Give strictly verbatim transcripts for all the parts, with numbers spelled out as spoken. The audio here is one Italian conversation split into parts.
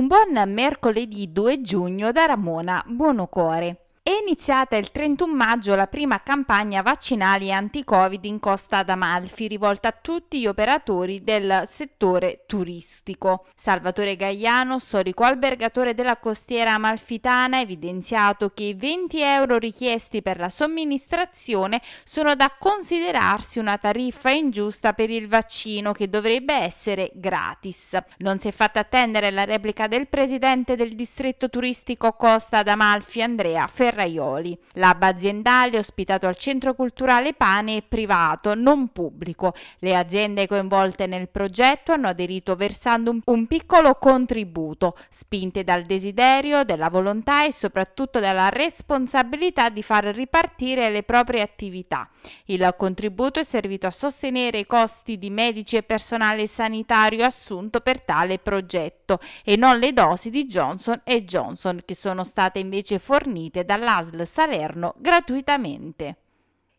Un buon mercoledì due giugno da Ramona Buonocore. È iniziata il trentuno maggio la prima campagna vaccinale anti-Covid in Costa d'Amalfi, rivolta a tutti gli operatori del settore turistico. Salvatore Gaiano, storico albergatore della costiera amalfitana, ha evidenziato che i venti euro richiesti per la somministrazione sono da considerarsi una tariffa ingiusta per il vaccino, che dovrebbe essere gratis. Non si è fatta attendere la replica del presidente del distretto turistico Costa d'Amalfi, Andrea Ferrandino. L'hub aziendale è ospitato al centro culturale Pane e privato, non pubblico. Le aziende coinvolte nel progetto hanno aderito versando un, un piccolo contributo, spinte dal desiderio, della volontà e soprattutto dalla responsabilità di far ripartire le proprie attività. Il contributo è servito a sostenere i costi di medici e personale sanitario assunto per tale progetto e non le dosi di Johnson e Johnson, che sono state invece fornite dalla Asl Salerno gratuitamente.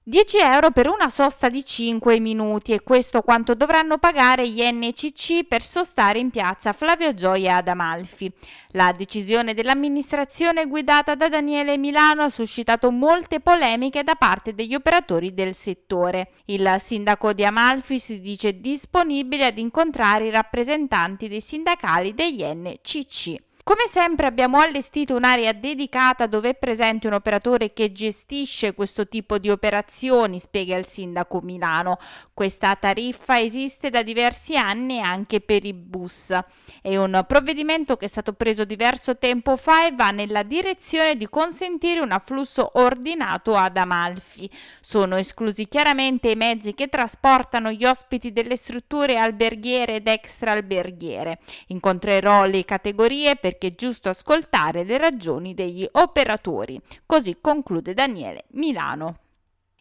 dieci euro per una sosta di cinque minuti, e questo quanto dovranno pagare gli N C C per sostare in piazza Flavio Gioia ad Amalfi. La decisione dell'amministrazione guidata da Daniele Milano ha suscitato molte polemiche da parte degli operatori del settore. Il sindaco di Amalfi si dice disponibile ad incontrare i rappresentanti dei sindacali degli N C C. Come sempre abbiamo allestito un'area dedicata dove è presente un operatore che gestisce questo tipo di operazioni, spiega il sindaco Milano. Questa tariffa esiste da diversi anni anche per i bus. È un provvedimento che è stato preso diverso tempo fa e va nella direzione di consentire un afflusso ordinato ad Amalfi. Sono esclusi chiaramente i mezzi che trasportano gli ospiti delle strutture alberghiere ed extraalberghiere. Incontrerò le categorie perché che è giusto ascoltare le ragioni degli operatori. Così conclude Daniele Milano.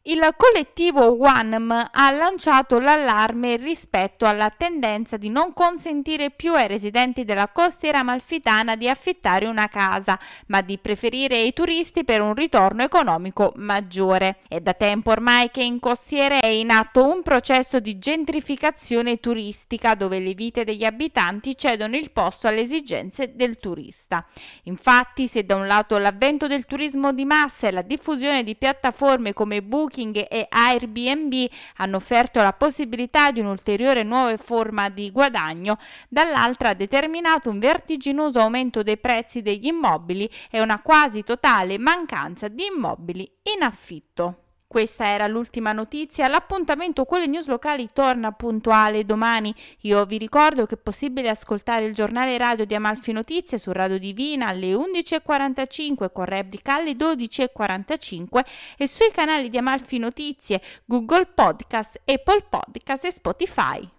Il collettivo OneM ha lanciato l'allarme rispetto alla tendenza di non consentire più ai residenti della costiera amalfitana di affittare una casa, ma di preferire i turisti per un ritorno economico maggiore. È da tempo ormai che in costiera è in atto un processo di gentrificazione turistica, dove le vite degli abitanti cedono il posto alle esigenze del turista. Infatti, se da un lato l'avvento del turismo di massa e la diffusione di piattaforme come Booking e Airbnb hanno offerto la possibilità di un'ulteriore nuova forma di guadagno, dall'altra ha determinato un vertiginoso aumento dei prezzi degli immobili e una quasi totale mancanza di immobili in affitto. Questa era l'ultima notizia. L'appuntamento con le news locali torna puntuale domani. Io vi ricordo che è possibile ascoltare il giornale radio di Amalfi Notizie su Radio Divina alle undici e quarantacinque con replica alle dodici e quarantacinque e sui canali di Amalfi Notizie, Google Podcast, Apple Podcast e Spotify.